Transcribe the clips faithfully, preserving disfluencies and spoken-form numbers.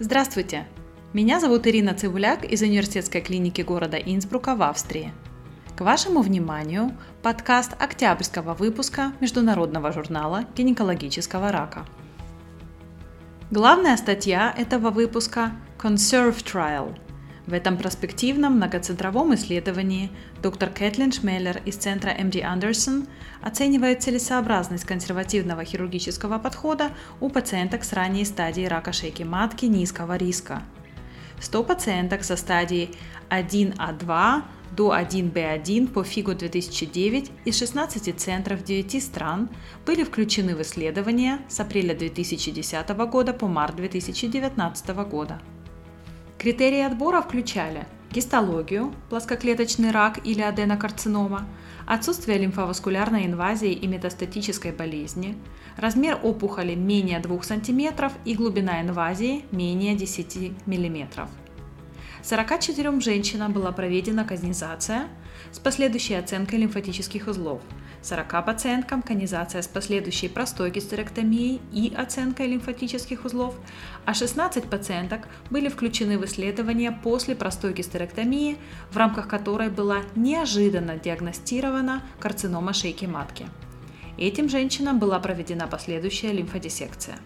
Здравствуйте! Меня зовут Ирина Цибуляк из университетской клиники города Инсбрука в Австрии. К вашему вниманию подкаст октябрьского выпуска международного журнала гинекологического рака. Главная статья этого выпуска – CONSERV Trial. В этом проспективном многоцентровом исследовании доктор Кэтлин Шмейлер из центра эм ди Anderson оценивает целесообразность консервативного хирургического подхода у пациенток с ранней стадией рака шейки матки низкого риска. сто пациенток со стадии один А два до один Б один по ФИГО две тысячи девять из шестнадцати центров девяти стран были включены в исследования с апреля две тысячи десятого года по март две тысячи девятнадцатого года. Критерии отбора включали гистологию, плоскоклеточный рак или аденокарцинома, отсутствие лимфоваскулярной инвазии и метастатической болезни, размер опухоли менее двух сантиметров и глубина инвазии менее десяти миллиметров. сорока четырем женщинам была проведена конизация с последующей оценкой лимфатических узлов, сорока пациенткам конизация с последующей простой гистерэктомией и оценкой лимфатических узлов, а шестнадцать пациенток были включены в исследование после простой гистерэктомии, в рамках которой была неожиданно диагностирована карцинома шейки матки. Этим женщинам была проведена последующая лимфодиссекция.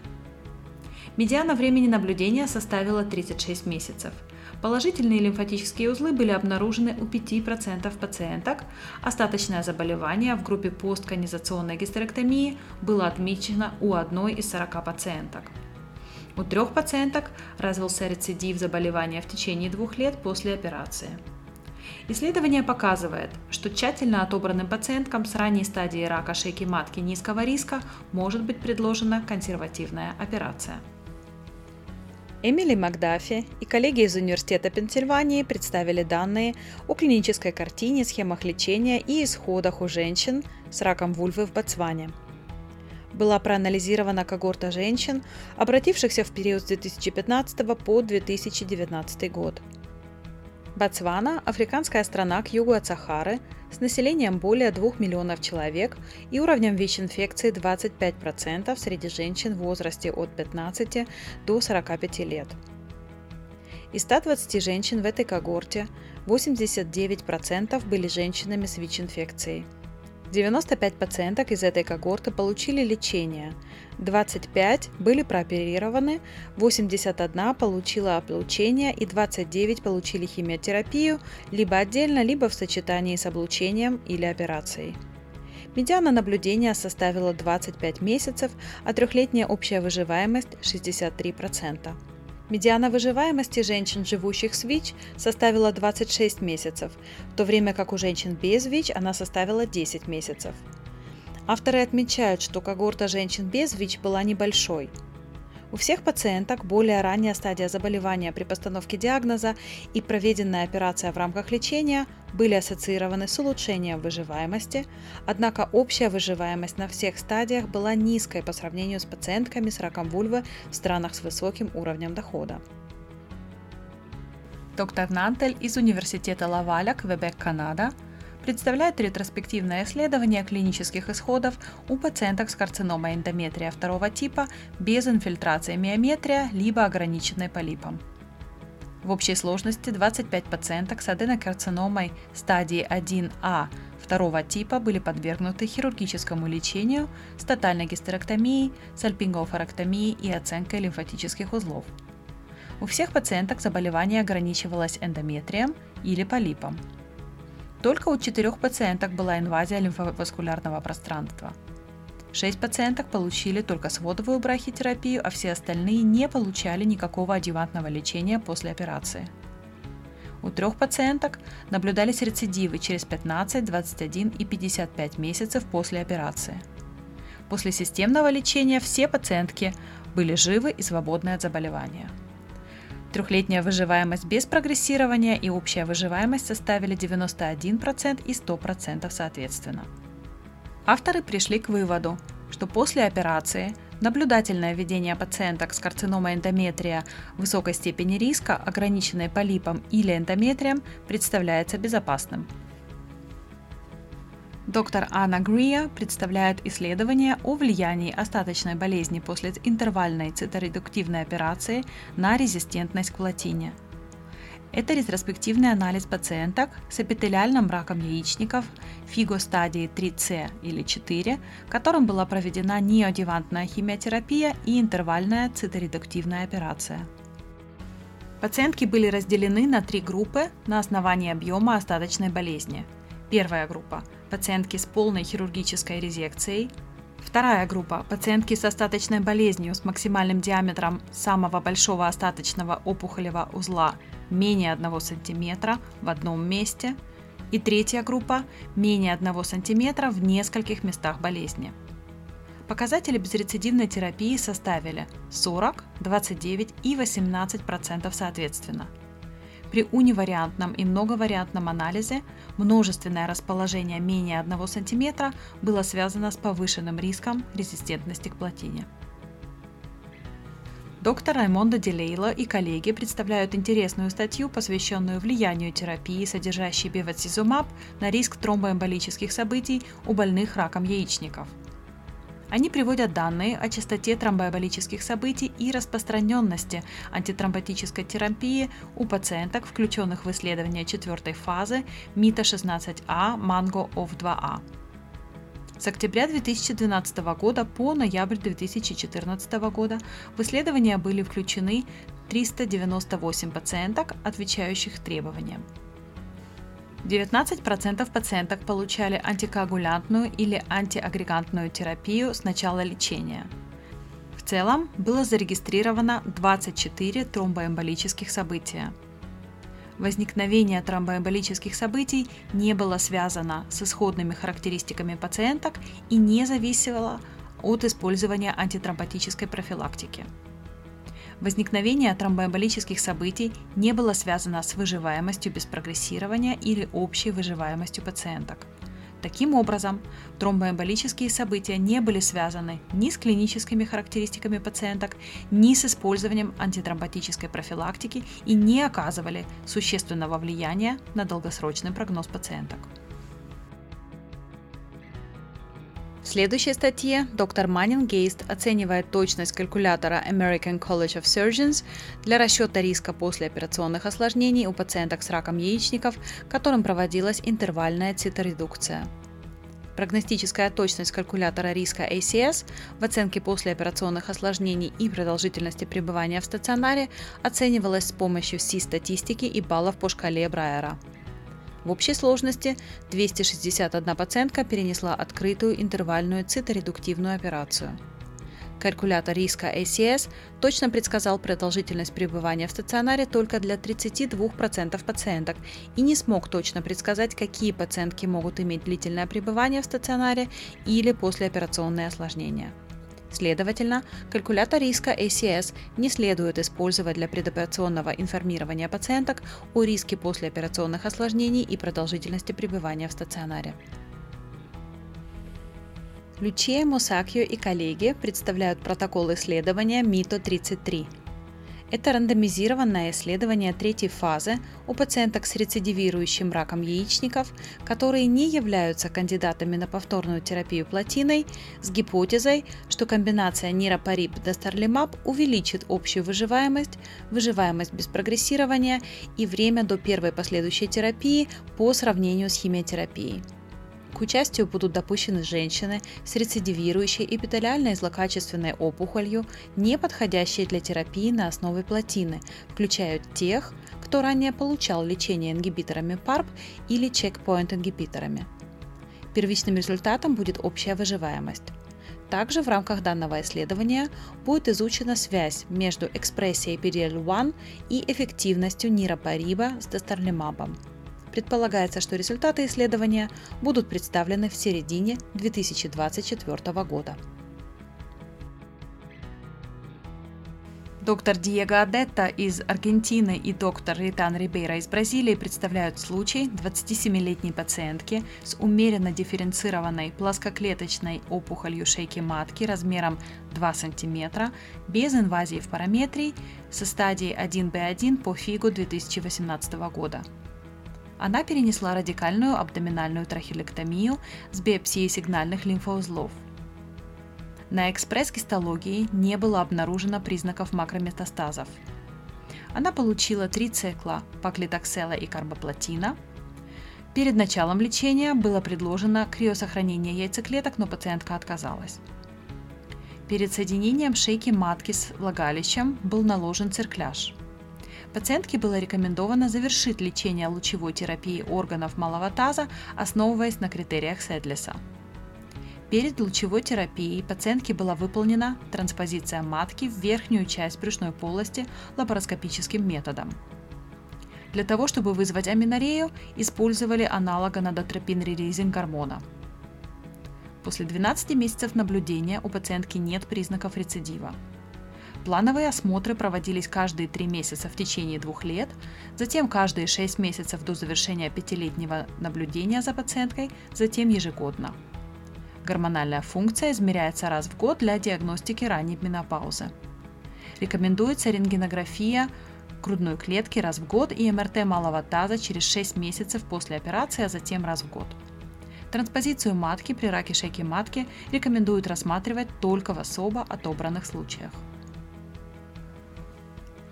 Медиана времени наблюдения составила тридцать шесть месяцев. Положительные лимфатические узлы были обнаружены у пяти процентов пациенток, остаточное заболевание в группе постконизационной гистерэктомии было отмечено у одной из сорока пациенток. У трех пациенток развился рецидив заболевания в течение двух лет после операции. Исследование показывает, что тщательно отобранным пациенткам с ранней стадии рака шейки матки низкого риска может быть предложена консервативная операция. Эмили Макдафи и коллеги из Университета Пенсильвании представили данные о клинической картине, схемах лечения и исходах у женщин с раком вульвы в Ботсване. Была проанализирована когорта женщин, обратившихся в период с две тысячи пятнадцатого по две тысячи девятнадцатый год. Ботсвана – африканская страна к югу от Сахары с населением более двух миллионов человек и уровнем ВИЧ-инфекции двадцать пять процентов среди женщин в возрасте от пятнадцати до сорока пяти лет. Из ста двадцати женщин в этой когорте восемьдесят девять процентов были женщинами с ВИЧ-инфекцией. девяносто пять пациенток из этой когорты получили лечение, двадцать пять были прооперированы, восемьдесят одна получила облучение и двадцать девять получили химиотерапию либо отдельно, либо в сочетании с облучением или операцией. Медиана наблюдения составила двадцать пять месяцев, а трехлетняя общая выживаемость – шестьдесят три процента. Медиана выживаемости женщин, живущих с ВИЧ, составила двадцать шесть месяцев, в то время как у женщин без ВИЧ она составила десять месяцев. Авторы отмечают, что когорта женщин без ВИЧ была небольшой. У всех пациенток более ранняя стадия заболевания при постановке диагноза и проведенная операция в рамках лечения были ассоциированы с улучшением выживаемости, однако общая выживаемость на всех стадиях была низкой по сравнению с пациентками с раком вульвы в странах с высоким уровнем дохода. Доктор Нантель из Университета Лаваля, Квебек, Канада, представляет ретроспективное исследование клинических исходов у пациенток с карциномой эндометрия второго типа без инфильтрации миометрия либо ограниченной полипом. В общей сложности двадцать пять пациенток с аденокарциномой стадии один А второго типа были подвергнуты хирургическому лечению с тотальной гистерэктомией, сальпингофорактомией и оценкой лимфатических узлов. У всех пациенток заболевание ограничивалось эндометрием или полипом. Только у четырех пациенток была инвазия лимфоваскулярного пространства. Шесть пациенток получили только сводовую брахитерапию, а все остальные не получали никакого адъювантного лечения после операции. У трех пациенток наблюдались рецидивы через пятнадцать, двадцать один и пятьдесят пять месяцев после операции. После системного лечения все пациентки были живы и свободны от заболевания. Трехлетняя выживаемость без прогрессирования и общая выживаемость составили девяносто один процент и сто процентов соответственно. Авторы пришли к выводу, что после операции наблюдательное ведение пациенток с карциномой эндометрия высокой степени риска, ограниченной полипом или эндометрием, представляется безопасным. Доктор Анна Грия представляет исследование о влиянии остаточной болезни после интервальной циторедуктивной операции на резистентность к латине. Это ретроспективный анализ пациенток с эпителиальным раком яичников фиго стадии три С или четыре, которым была проведена неоадъювантная химиотерапия и интервальная циторедуктивная операция. Пациентки были разделены на три группы на основании объема остаточной болезни. Первая группа – пациентки с полной хирургической резекцией. Вторая группа – пациентки с остаточной болезнью с максимальным диаметром самого большого остаточного опухолевого узла менее одного сантиметра в одном месте. И третья группа – менее одного сантиметра в нескольких местах болезни. Показатели безрецидивной терапии составили сорок, двадцать девять и восемнадцать процентов соответственно. При унивариантном и многовариантном анализе множественное расположение менее одного сантиметра было связано с повышенным риском резистентности к платине. Доктор Аймонда Делейло и коллеги представляют интересную статью, посвященную влиянию терапии, содержащей бевацизумаб, на риск тромбоэмболических событий у больных раком яичников. Они приводят данные о частоте тромбоэмболических событий и распространенности антитромботической терапии у пациенток, включенных в исследование четвертой фазы мито шестнадцать А манго о в два А. С октября две тысячи двенадцатого года по ноябрь две тысячи четырнадцатого года в исследования были включены триста девяносто восемь пациенток, отвечающих требованиям. девятнадцать процентов пациенток получали антикоагулянтную или антиагрегантную терапию с начала лечения. В целом было зарегистрировано двадцать четыре тромбоэмболических события. Возникновение тромбоэмболических событий не было связано с исходными характеристиками пациенток и не зависело от использования антитромботической профилактики. Возникновение тромбоэмболических событий не было связано с выживаемостью без прогрессирования или общей выживаемостью пациенток. Таким образом, тромбоэмболические события не были связаны ни с клиническими характеристиками пациенток, ни с использованием антитромботической профилактики и не оказывали существенного влияния на долгосрочный прогноз пациенток. В следующей статье доктор Маннинг Гейст оценивает точность калькулятора American College of Surgeons для расчета риска послеоперационных осложнений у пациенток с раком яичников, которым проводилась интервальная циторедукция. Прогностическая точность калькулятора риска эй си эс в оценке послеоперационных осложнений и продолжительности пребывания в стационаре оценивалась с помощью Си-статистики и баллов по шкале Брайера. В общей сложности двести шестьдесят одна пациентка перенесла открытую интервальную циторедуктивную операцию. Калькулятор риска эй си эс точно предсказал продолжительность пребывания в стационаре только для тридцати двух процентов пациенток и не смог точно предсказать, какие пациентки могут иметь длительное пребывание в стационаре или послеоперационные осложнения. Следовательно, калькулятор риска эй си эс не следует использовать для предоперационного информирования пациенток о риске послеоперационных осложнений и продолжительности пребывания в стационаре. Лючия Мусакью и коллеги представляют протокол исследования мито тридцать три. Это рандомизированное исследование третьей фазы у пациенток с рецидивирующим раком яичников, которые не являются кандидатами на повторную терапию платиной, с гипотезой, что комбинация нира-париб достарлимаб увеличит общую выживаемость, выживаемость без прогрессирования и время до первой последующей терапии по сравнению с химиотерапией. К участию будут допущены женщины с рецидивирующей эпителиальной злокачественной опухолью, не подходящей для терапии на основе платины, включая тех, кто ранее получал лечение ингибиторами пэ а эр пэ или чекпоинт-ингибиторами. Первичным результатом будет общая выживаемость. Также в рамках данного исследования будет изучена связь между экспрессией пи ди-эл один и эффективностью нира-париба с достарлимабом. Предполагается, что результаты исследования будут представлены в середине две тысячи двадцать четвёртого года. Доктор Диего Адетта из Аргентины и доктор Ритан Рибейра из Бразилии представляют случай двадцатисемилетней пациентки с умеренно дифференцированной плоскоклеточной опухолью шейки матки размером два сантиметра без инвазии в параметрий со стадии один бэ один по фиго две тысячи восемнадцатого года. Она перенесла радикальную абдоминальную трахеолектомию с биопсией сигнальных лимфоузлов. На экспресс-гистологии не было обнаружено признаков макрометастазов. Она получила три цикла паклитоксела и карбоплатина. Перед началом лечения было предложено криосохранение яйцеклеток, но пациентка отказалась. Перед соединением шейки матки с влагалищем был наложен циркляж. Пациентке было рекомендовано завершить лечение лучевой терапии органов малого таза, основываясь на критериях Сэдлеса. Перед лучевой терапией пациентке была выполнена транспозиция матки в верхнюю часть брюшной полости лапароскопическим методом. Для того, чтобы вызвать аменорею, использовали аналог гонадотропин-релизинг гормона. После двенадцати месяцев наблюдения у пациентки нет признаков рецидива. Плановые осмотры проводились каждые три месяца в течение двух лет, затем каждые шесть месяцев до завершения пятилетнего наблюдения за пациенткой, затем ежегодно. Гормональная функция измеряется раз в год для диагностики ранней менопаузы. Рекомендуется рентгенография грудной клетки раз в год и МРТ малого таза через шесть месяцев после операции, а затем раз в год. Транспозицию матки при раке шейки матки рекомендуют рассматривать только в особо отобранных случаях.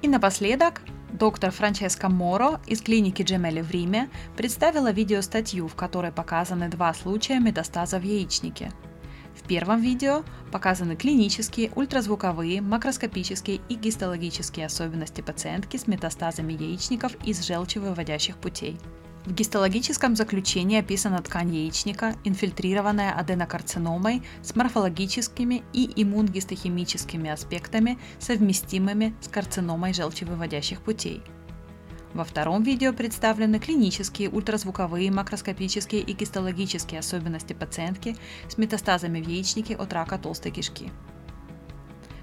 И напоследок, доктор Франческа Моро из клиники Джемели в Риме представила видеостатью, в которой показаны два случая метастаза в яичнике. В первом видео показаны клинические, ультразвуковые, макроскопические и гистологические особенности пациентки с метастазами яичников из желчевыводящих путей. В гистологическом заключении описана ткань яичника, инфильтрированная аденокарциномой с морфологическими и иммунгистохимическими аспектами, совместимыми с карциномой желчевыводящих путей. Во втором видео представлены клинические, ультразвуковые, макроскопические и гистологические особенности пациентки с метастазами в яичнике от рака толстой кишки.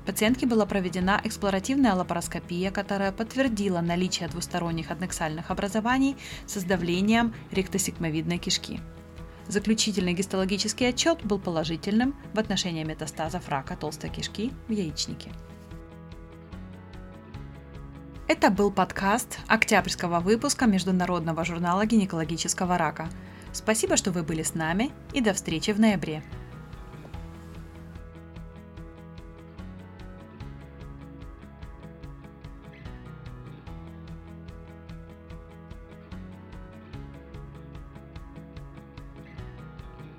Пациентке была проведена эксплоративная лапароскопия, которая подтвердила наличие двусторонних аднексальных образований с сдавлением ректосигмовидной кишки. Заключительный гистологический отчет был положительным в отношении метастазов рака толстой кишки в яичнике. Это был подкаст октябрьского выпуска Международного журнала гинекологического рака. Спасибо, что вы были с нами, и до встречи в ноябре.